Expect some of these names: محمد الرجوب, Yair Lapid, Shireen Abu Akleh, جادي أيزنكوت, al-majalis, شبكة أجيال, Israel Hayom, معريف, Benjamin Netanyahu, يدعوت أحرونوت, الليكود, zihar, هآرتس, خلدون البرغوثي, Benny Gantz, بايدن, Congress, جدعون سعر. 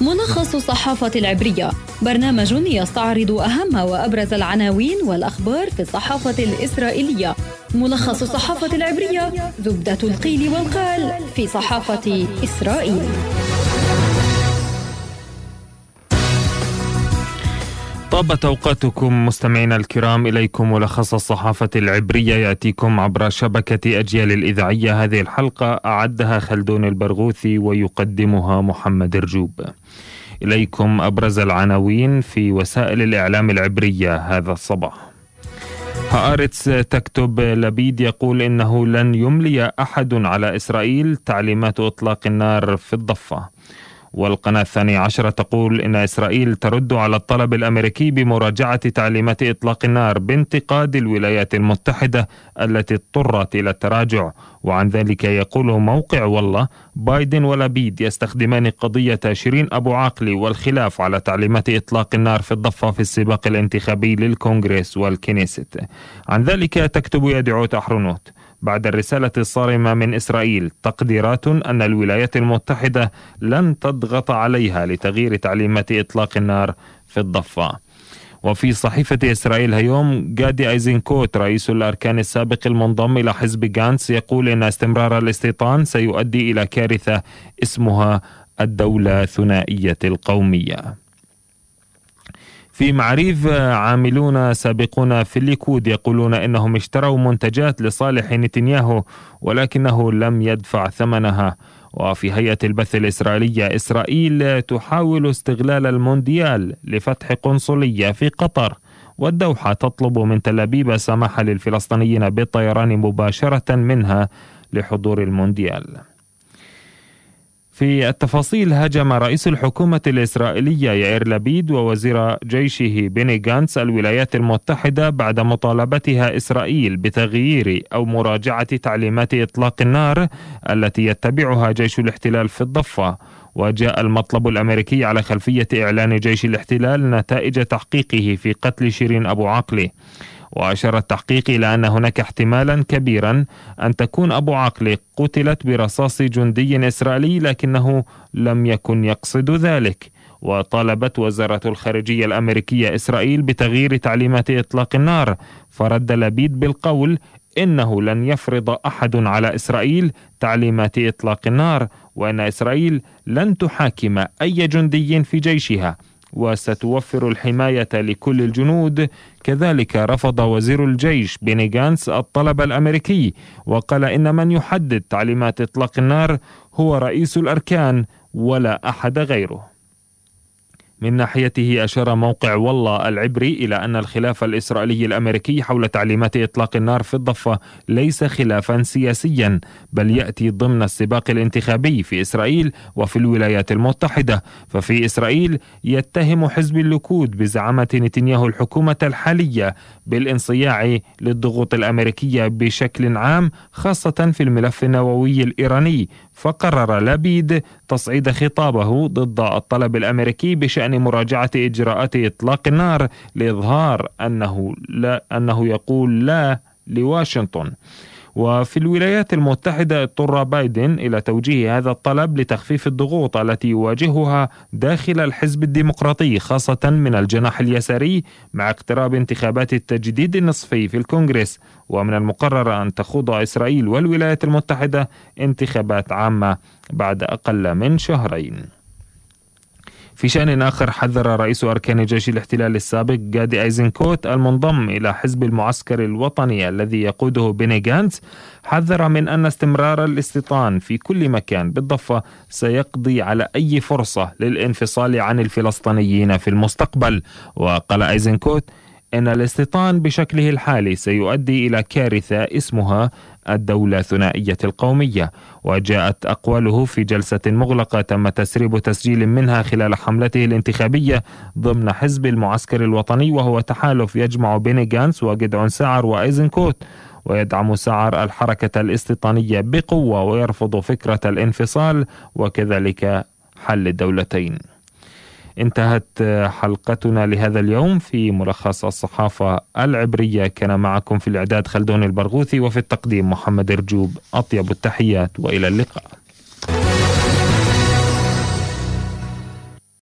ملخص الصحافة العبرية، برنامج يستعرض أهم وأبرز العناوين والأخبار في الصحافة الإسرائيلية. ملخص الصحافة العبرية، زبدة القيل والقال في صحافة إسرائيل. طاب أوقاتكم مستمعينا الكرام، إليكم ملخص الصحافة العبرية يأتيكم عبر شبكة أجيال الإذاعية. هذه الحلقة أعدها خلدون البرغوثي ويقدمها محمد الرجوب. إليكم أبرز العناوين في وسائل الإعلام العبرية هذا الصباح. هآرتس تكتب: لبيد يقول إنه لن يملي أحد على إسرائيل تعليمات إطلاق النار في الضفة. والقناة 12 تقول إن إسرائيل ترد على الطلب الأمريكي بمراجعة تعليمات إطلاق النار بانتقاد الولايات المتحدة التي اضطرت إلى التراجع. وعن ذلك يقول موقع والله: بايدن ولبيد يستخدمان قضية شيرين أبو عاقلة والخلاف على تعليمات إطلاق النار في الضفة في السباق الانتخابي للكونغرس والكنيست. عن ذلك تكتب يدعوت أحرونوت: بعد الرسالة الصارمة من إسرائيل تقديرات أن الولايات المتحدة لن تضغط عليها لتغيير تعليمات إطلاق النار في الضفة. وفي صحيفة إسرائيل هيوم، جادي أيزنكوت رئيس الأركان السابق المنضم إلى حزب جانتس يقول إن استمرار الاستيطان سيؤدي إلى كارثة اسمها الدولة ثنائية القومية. في معريف، عاملون سابقون في الليكود يقولون إنهم اشتروا منتجات لصالح نتنياهو ولكنه لم يدفع ثمنها. وفي هيئة البث الإسرائيلية، إسرائيل تحاول استغلال المونديال لفتح قنصلية في قطر، والدوحة تطلب من تل أبيب سماح للفلسطينيين بالطيران مباشرة منها لحضور المونديال. في التفاصيل، هاجم رئيس الحكومة الإسرائيلية يائر لبيد ووزير جيشه بيني غانتس الولايات المتحدة بعد مطالبتها إسرائيل بتغيير أو مراجعة تعليمات إطلاق النار التي يتبعها جيش الاحتلال في الضفة. وجاء المطلب الأمريكي على خلفية إعلان جيش الاحتلال نتائج تحقيقه في قتل شيرين أبو عاقلة. وأشار التحقيق إلى أن هناك احتمالا كبيرا أن تكون أبو عاقلة قتلت برصاص جندي إسرائيلي لكنه لم يكن يقصد ذلك. وطالبت وزارة الخارجية الأمريكية إسرائيل بتغيير تعليمات إطلاق النار، فرد لبيد بالقول إنه لن يفرض أحد على إسرائيل تعليمات إطلاق النار، وأن إسرائيل لن تحاكم أي جندي في جيشها وستوفر الحماية لكل الجنود. كذلك رفض وزير الجيش بيني غانتس الطلب الأمريكي، وقال إن من يحدد تعليمات إطلاق النار هو رئيس الأركان ولا أحد غيره. من ناحيته، أشار موقع والله العبري إلى أن الخلاف الإسرائيلي الأمريكي حول تعليمات إطلاق النار في الضفة ليس خلافا سياسيا، بل يأتي ضمن السباق الانتخابي في إسرائيل وفي الولايات المتحدة. ففي إسرائيل يتهم حزب الليكود بزعامة نتنياهو الحكومة الحالية بالانصياع للضغوط الأمريكية بشكل عام، خاصة في الملف النووي الإيراني. فقرر لبيد تصعيد خطابه ضد الطلب الأمريكي بشأن مراجعة إجراءات إطلاق النار لإظهار أنه يقول لا لواشنطن. وفي الولايات المتحدة، اضطر بايدن إلى توجيه هذا الطلب لتخفيف الضغوط التي يواجهها داخل الحزب الديمقراطي، خاصة من الجناح اليساري، مع اقتراب انتخابات التجديد النصفي في الكونغرس. ومن المقرر أن تخوض إسرائيل والولايات المتحدة انتخابات عامة بعد أقل من شهرين. في شأن آخر، حذر رئيس أركان جيش الاحتلال السابق جادي أيزنكوت المنضم إلى حزب المعسكر الوطني الذي يقوده بيني غانتس، حذر من أن استمرار الاستيطان في كل مكان بالضفة سيقضي على أي فرصة للانفصال عن الفلسطينيين في المستقبل. وقال أيزنكوت إن الاستيطان بشكله الحالي سيؤدي إلى كارثة اسمها الدولة ثنائية القومية. وجاءت أقواله في جلسة مغلقة تم تسريب تسجيل منها خلال حملته الانتخابية ضمن حزب المعسكر الوطني، وهو تحالف يجمع بيني غانتس وجدعون سعر وأيزنكوت. ويدعم سعر الحركة الاستيطانية بقوة ويرفض فكرة الانفصال وكذلك حل الدولتين. انتهت حلقتنا لهذا اليوم في ملخص الصحافة العبرية. كان معكم في الإعداد خلدون البرغوثي، وفي التقديم محمد رجوب. أطيب التحيات وإلى اللقاء.